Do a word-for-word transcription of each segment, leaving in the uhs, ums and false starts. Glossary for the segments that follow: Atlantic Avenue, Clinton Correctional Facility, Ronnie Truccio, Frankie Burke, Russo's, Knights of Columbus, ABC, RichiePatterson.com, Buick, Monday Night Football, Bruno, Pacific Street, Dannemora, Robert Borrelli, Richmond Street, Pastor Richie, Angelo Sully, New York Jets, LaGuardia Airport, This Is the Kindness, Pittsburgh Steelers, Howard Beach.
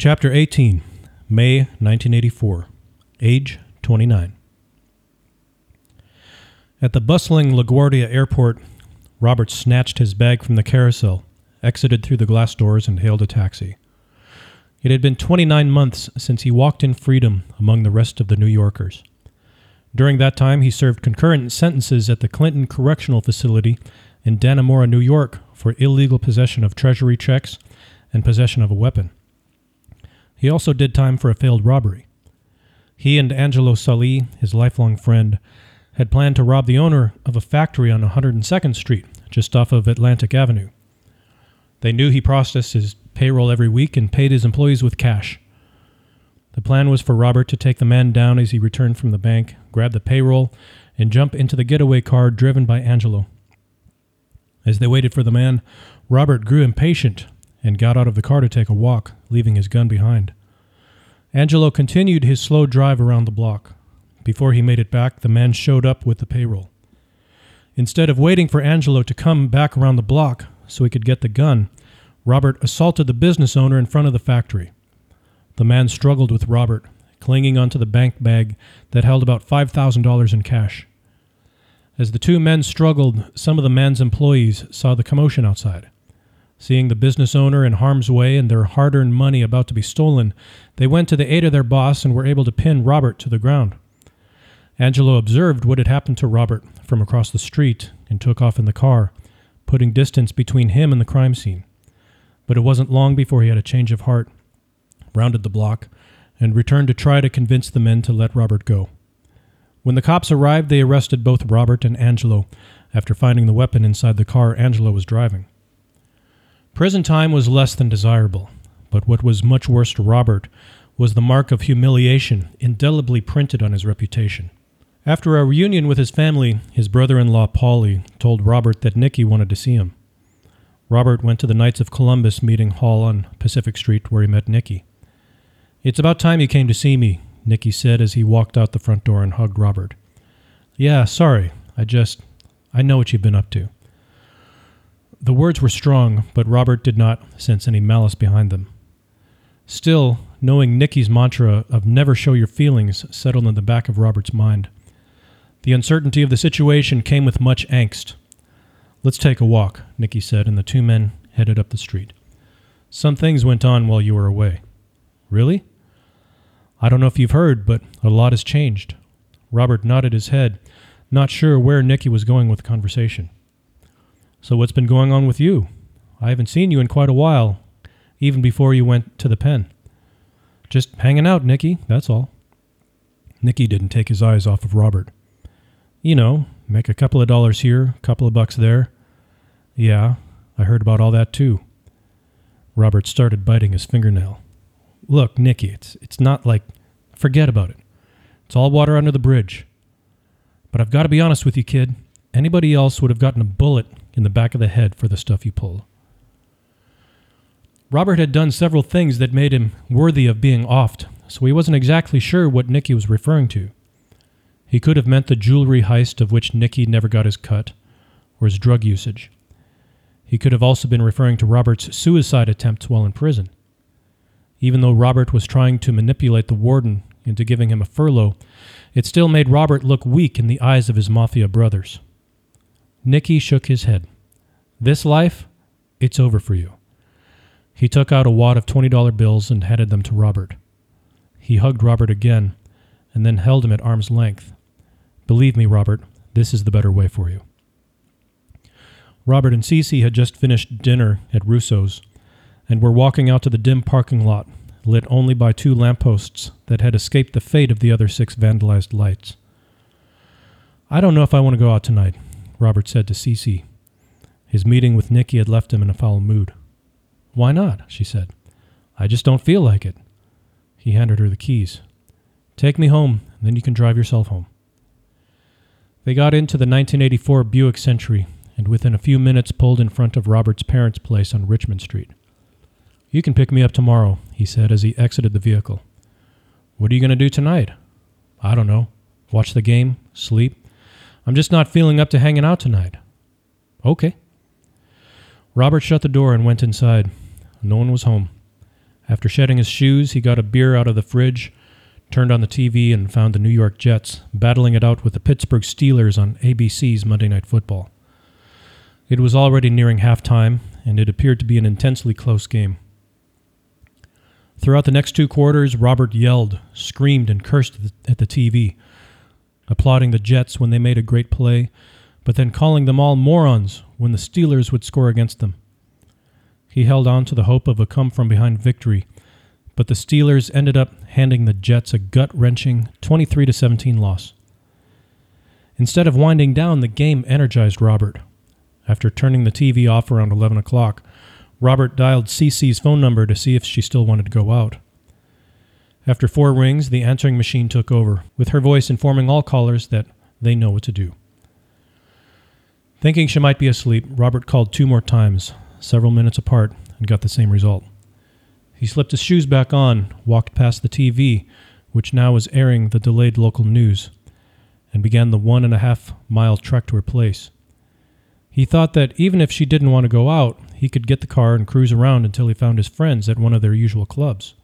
Chapter eighteen, May nineteen eighty-four, age twenty-nine. At the bustling LaGuardia Airport, Robert snatched his bag from the carousel, exited through the glass doors, and hailed a taxi. It had been twenty-nine months since he walked in freedom among the rest of the New Yorkers. During that time, he served concurrent sentences at the Clinton Correctional Facility in Dannemora, New York, for illegal possession of treasury checks and possession of a weapon. He also did time for a failed robbery. He and Angelo Sully, his lifelong friend, had planned to rob the owner of a factory on one hundred second Street, just off of Atlantic Avenue. They knew he processed his payroll every week and paid his employees with cash. The plan was for Robert to take the man down as he returned from the bank, grab the payroll, and jump into the getaway car driven by Angelo. As they waited for the man, Robert grew impatient and got out of the car to take a walk, leaving his gun behind. Angelo continued his slow drive around the block. Before he made it back, the man showed up with the payroll. Instead of waiting for Angelo to come back around the block so he could get the gun, Robert assaulted the business owner in front of the factory. The man struggled with Robert, clinging onto the bank bag that held about five thousand dollars in cash. As the two men struggled, some of the man's employees saw the commotion outside. Seeing the business owner in harm's way and their hard-earned money about to be stolen, they went to the aid of their boss and were able to pin Robert to the ground. Angelo observed what had happened to Robert from across the street and took off in the car, putting distance between him and the crime scene. But it wasn't long before he had a change of heart, rounded the block, and returned to try to convince the men to let Robert go. When the cops arrived, they arrested both Robert and Angelo after finding the weapon inside the car Angelo was driving. Prison time was less than desirable, but what was much worse to Robert was the mark of humiliation indelibly printed on his reputation. After a reunion with his family, his brother-in-law, Paulie, told Robert that Nicky wanted to see him. Robert went to the Knights of Columbus meeting hall on Pacific Street where he met Nicky. "It's about time you came to see me," Nicky said as he walked out the front door and hugged Robert. "Yeah, sorry. I just... I know what you've been up to." The words were strong, but Robert did not sense any malice behind them. Still, knowing Nicky's mantra of never show your feelings settled in the back of Robert's mind. The uncertainty of the situation came with much angst. "Let's take a walk," Nicky said, and the two men headed up the street. "Some things went on while you were away." "Really?" "I don't know if you've heard, but a lot has changed." Robert nodded his head, not sure where Nicky was going with the conversation. "So what's been going on with you? I haven't seen you in quite a while, even before you went to the pen." "Just hanging out, Nicky, that's all." Nicky didn't take his eyes off of Robert. "You know, make a couple of dollars here, couple of bucks there." "Yeah, I heard about all that too." Robert started biting his fingernail. "Look, Nicky, it's it's not like... Forget about it. It's all water under the bridge. But I've got to be honest with you, kid. Anybody else would have gotten a bullet in the back of the head for the stuff you pulled." Robert had done several things that made him worthy of being offed, so he wasn't exactly sure what Nicky was referring to. He could have meant the jewelry heist of which Nicky never got his cut, or his drug usage. He could have also been referring to Robert's suicide attempts while in prison. Even though Robert was trying to manipulate the warden into giving him a furlough, it still made Robert look weak in the eyes of his mafia brothers. Nicky shook his head. "This life, it's over for you." He took out a wad of twenty dollar bills and handed them to Robert. He hugged Robert again and then held him at arm's length. "Believe me, Robert, this is the better way for you." Robert and Cece had just finished dinner at Russo's and were walking out to the dim parking lot, lit only by two lampposts that had escaped the fate of the other six vandalized lights. "I don't know if I want to go out tonight," Robert said to Cece. His meeting with Nicky had left him in a foul mood. "Why not?" she said. "I just don't feel like it." He handed her the keys. "Take me home, then you can drive yourself home." They got into the nineteen eighty-four Buick Century and within a few minutes pulled in front of Robert's parents' place on Richmond Street. "You can pick me up tomorrow," he said as he exited the vehicle. "What are you going to do tonight?" "I don't know. Watch the game, sleep. I'm just not feeling up to hanging out tonight." "Okay." Robert shut the door and went inside. No one was home. After shedding his shoes, he got a beer out of the fridge, turned on the T V, and found the New York Jets battling it out with the Pittsburgh Steelers on A B C's Monday Night Football. It was already nearing halftime, and it appeared to be an intensely close game. Throughout the next two quarters, Robert yelled, screamed, and cursed at the T V, applauding the Jets when they made a great play, but then calling them all morons when the Steelers would score against them. He held on to the hope of a come-from-behind victory, but the Steelers ended up handing the Jets a gut-wrenching twenty-three to seventeen loss. Instead of winding down, the game energized Robert. After turning the T V off around eleven o'clock, Robert dialed Cece's phone number to see if she still wanted to go out. After four rings, the answering machine took over, with her voice informing all callers that they know what to do. Thinking she might be asleep, Robert called two more times, several minutes apart, and got the same result. He slipped his shoes back on, walked past the T V, which now was airing the delayed local news, and began the one-and-a-half-mile trek to her place. He thought that even if she didn't want to go out, he could get the car and cruise around until he found his friends at one of their usual clubs.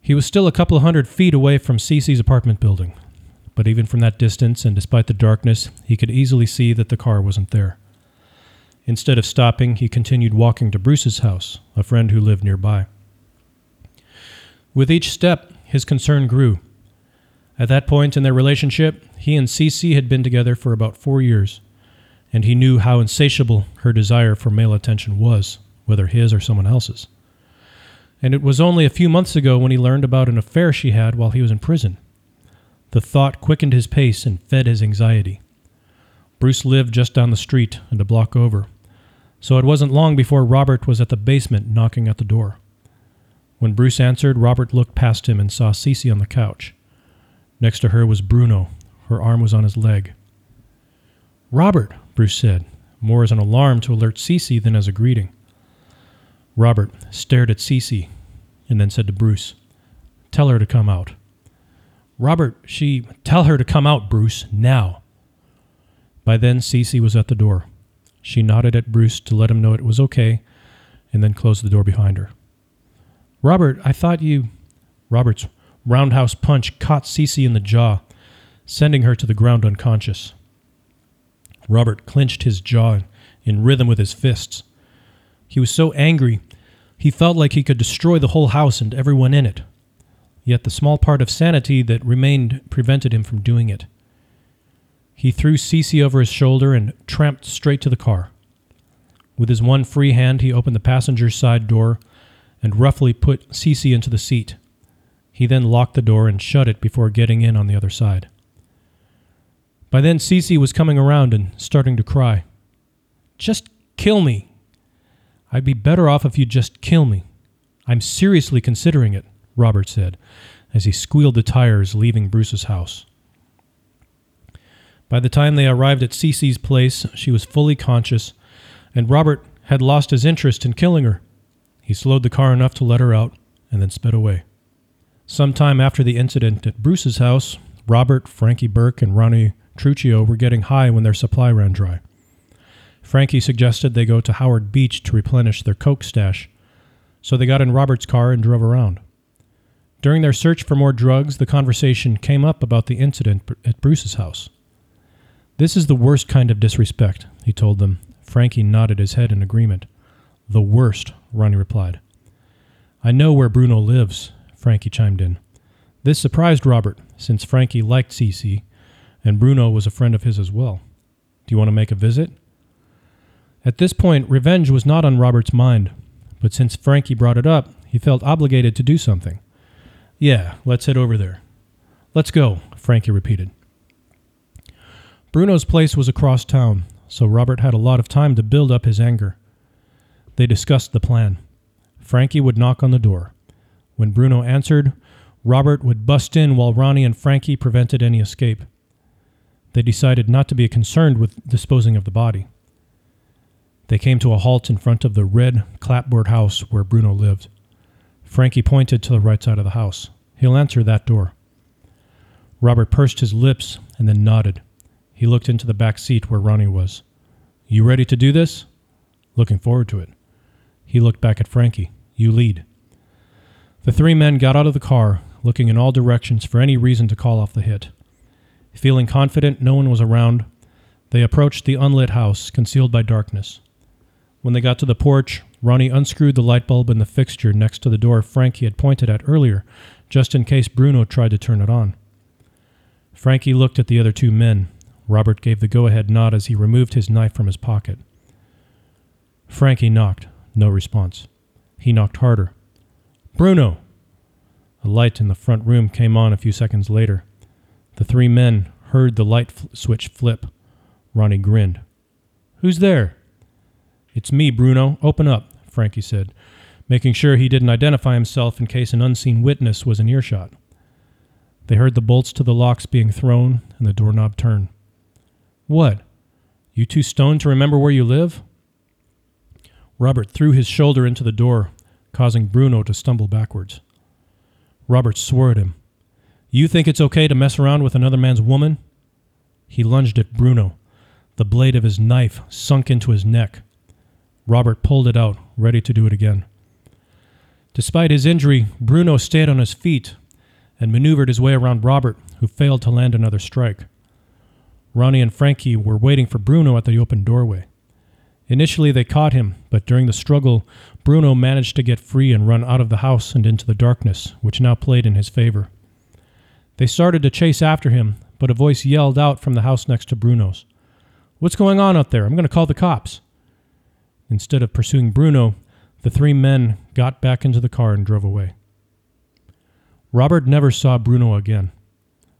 He was still a couple of hundred feet away from Cece's apartment building, but even from that distance and despite the darkness, he could easily see that the car wasn't there. Instead of stopping, he continued walking to Bruce's house, a friend who lived nearby. With each step, his concern grew. At that point in their relationship, he and Cece had been together for about four years. And he knew how insatiable her desire for male attention was, whether his or someone else's. And it was only a few months ago when he learned about an affair she had while he was in prison. The thought quickened his pace and fed his anxiety. Bruce lived just down the street and a block over, so it wasn't long before Robert was at the basement knocking at the door. When Bruce answered, Robert looked past him and saw Cece on the couch. Next to her was Bruno. Her arm was on his leg. "Robert," Bruce said, more as an alarm to alert Cece than as a greeting. Robert stared at Cece and then said to Bruce, "Tell her to come out." "Robert, she..." "Tell her to come out, Bruce, now." By then, Cece was at the door. She nodded at Bruce to let him know it was okay and then closed the door behind her. "Robert, I thought you..." Robert's roundhouse punch caught Cece in the jaw, sending her to the ground unconscious. Robert clenched his jaw in rhythm with his fists. He was so angry, he felt like he could destroy the whole house and everyone in it. Yet the small part of sanity that remained prevented him from doing it. He threw Cece over his shoulder and tramped straight to the car. With his one free hand, he opened the passenger's side door and roughly put Cece into the seat. He then locked the door and shut it before getting in on the other side. By then, Cece was coming around and starting to cry. "Just kill me. I'd be better off if you just kill me. I'm seriously considering it," Robert said, as he squealed the tires leaving Bruce's house. By the time they arrived at Cece's place, she was fully conscious, and Robert had lost his interest in killing her. He slowed the car enough to let her out, and then sped away. Sometime after the incident at Bruce's house, Robert, Frankie Burke, and Ronnie Truccio were getting high when their supply ran dry. Frankie suggested they go to Howard Beach to replenish their coke stash, so they got in Robert's car and drove around. During their search for more drugs, the conversation came up about the incident at Bruce's house. "This is the worst kind of disrespect," he told them. Frankie nodded his head in agreement. "The worst," Ronnie replied. "I know where Bruno lives," Frankie chimed in. This surprised Robert, since Frankie liked Cece, and Bruno was a friend of his as well. "Do you want to make a visit?" At this point, revenge was not on Robert's mind, but since Frankie brought it up, he felt obligated to do something. "Yeah, let's head over there." "Let's go," Frankie repeated. Bruno's place was across town, so Robert had a lot of time to build up his anger. They discussed the plan. Frankie would knock on the door. When Bruno answered, Robert would bust in while Ronnie and Frankie prevented any escape. They decided not to be concerned with disposing of the body. They came to a halt in front of the red clapboard house where Bruno lived. Frankie pointed to the right side of the house. "He'll answer that door." Robert pursed his lips and then nodded. He looked into the back seat where Ronnie was. "You ready to do this?" "Looking forward to it." He looked back at Frankie. You lead." The three men got out of the car, looking in all directions for any reason to call off the hit. Feeling confident no one was around, they approached the unlit house, concealed by darkness. When they got to the porch, Ronnie unscrewed the light bulb in the fixture next to the door Frankie had pointed at earlier, just in case Bruno tried to turn it on. Frankie looked at the other two men. Robert gave the go-ahead nod as he removed his knife from his pocket. Frankie knocked. No response. He knocked harder. "Bruno!" A light in the front room came on a few seconds later. The three men heard the light f- switch flip. Ronnie grinned. "Who's there?" "It's me, Bruno. Open up," Frankie said, making sure he didn't identify himself in case an unseen witness was in earshot. They heard the bolts to the locks being thrown and the doorknob turn. "What? You too stoned to remember where you live?" Robert threw his shoulder into the door, causing Bruno to stumble backwards. Robert swore at him. "You think it's okay to mess around with another man's woman?" He lunged at Bruno. The blade of his knife sunk into his neck. Robert pulled it out, ready to do it again. Despite his injury, Bruno stayed on his feet and maneuvered his way around Robert, who failed to land another strike. Ronnie and Frankie were waiting for Bruno at the open doorway. Initially, they caught him, but during the struggle, Bruno managed to get free and run out of the house and into the darkness, which now played in his favor. They started to chase after him, but a voice yelled out from the house next to Bruno's. "What's going on out there? I'm going to call the cops." Instead of pursuing Bruno, the three men got back into the car and drove away. Robert never saw Bruno again.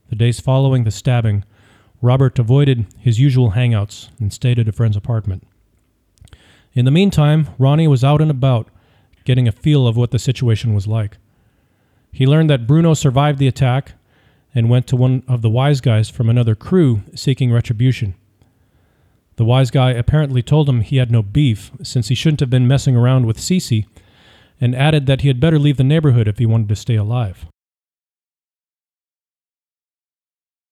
The days following the stabbing, Robert avoided his usual hangouts and stayed at a friend's apartment. In the meantime, Ronnie was out and about, getting a feel of what the situation was like. He learned that Bruno survived the attack and went to one of the wise guys from another crew seeking retribution. The wise guy apparently told him he had no beef, since he shouldn't have been messing around with Cece, and added that he had better leave the neighborhood if he wanted to stay alive.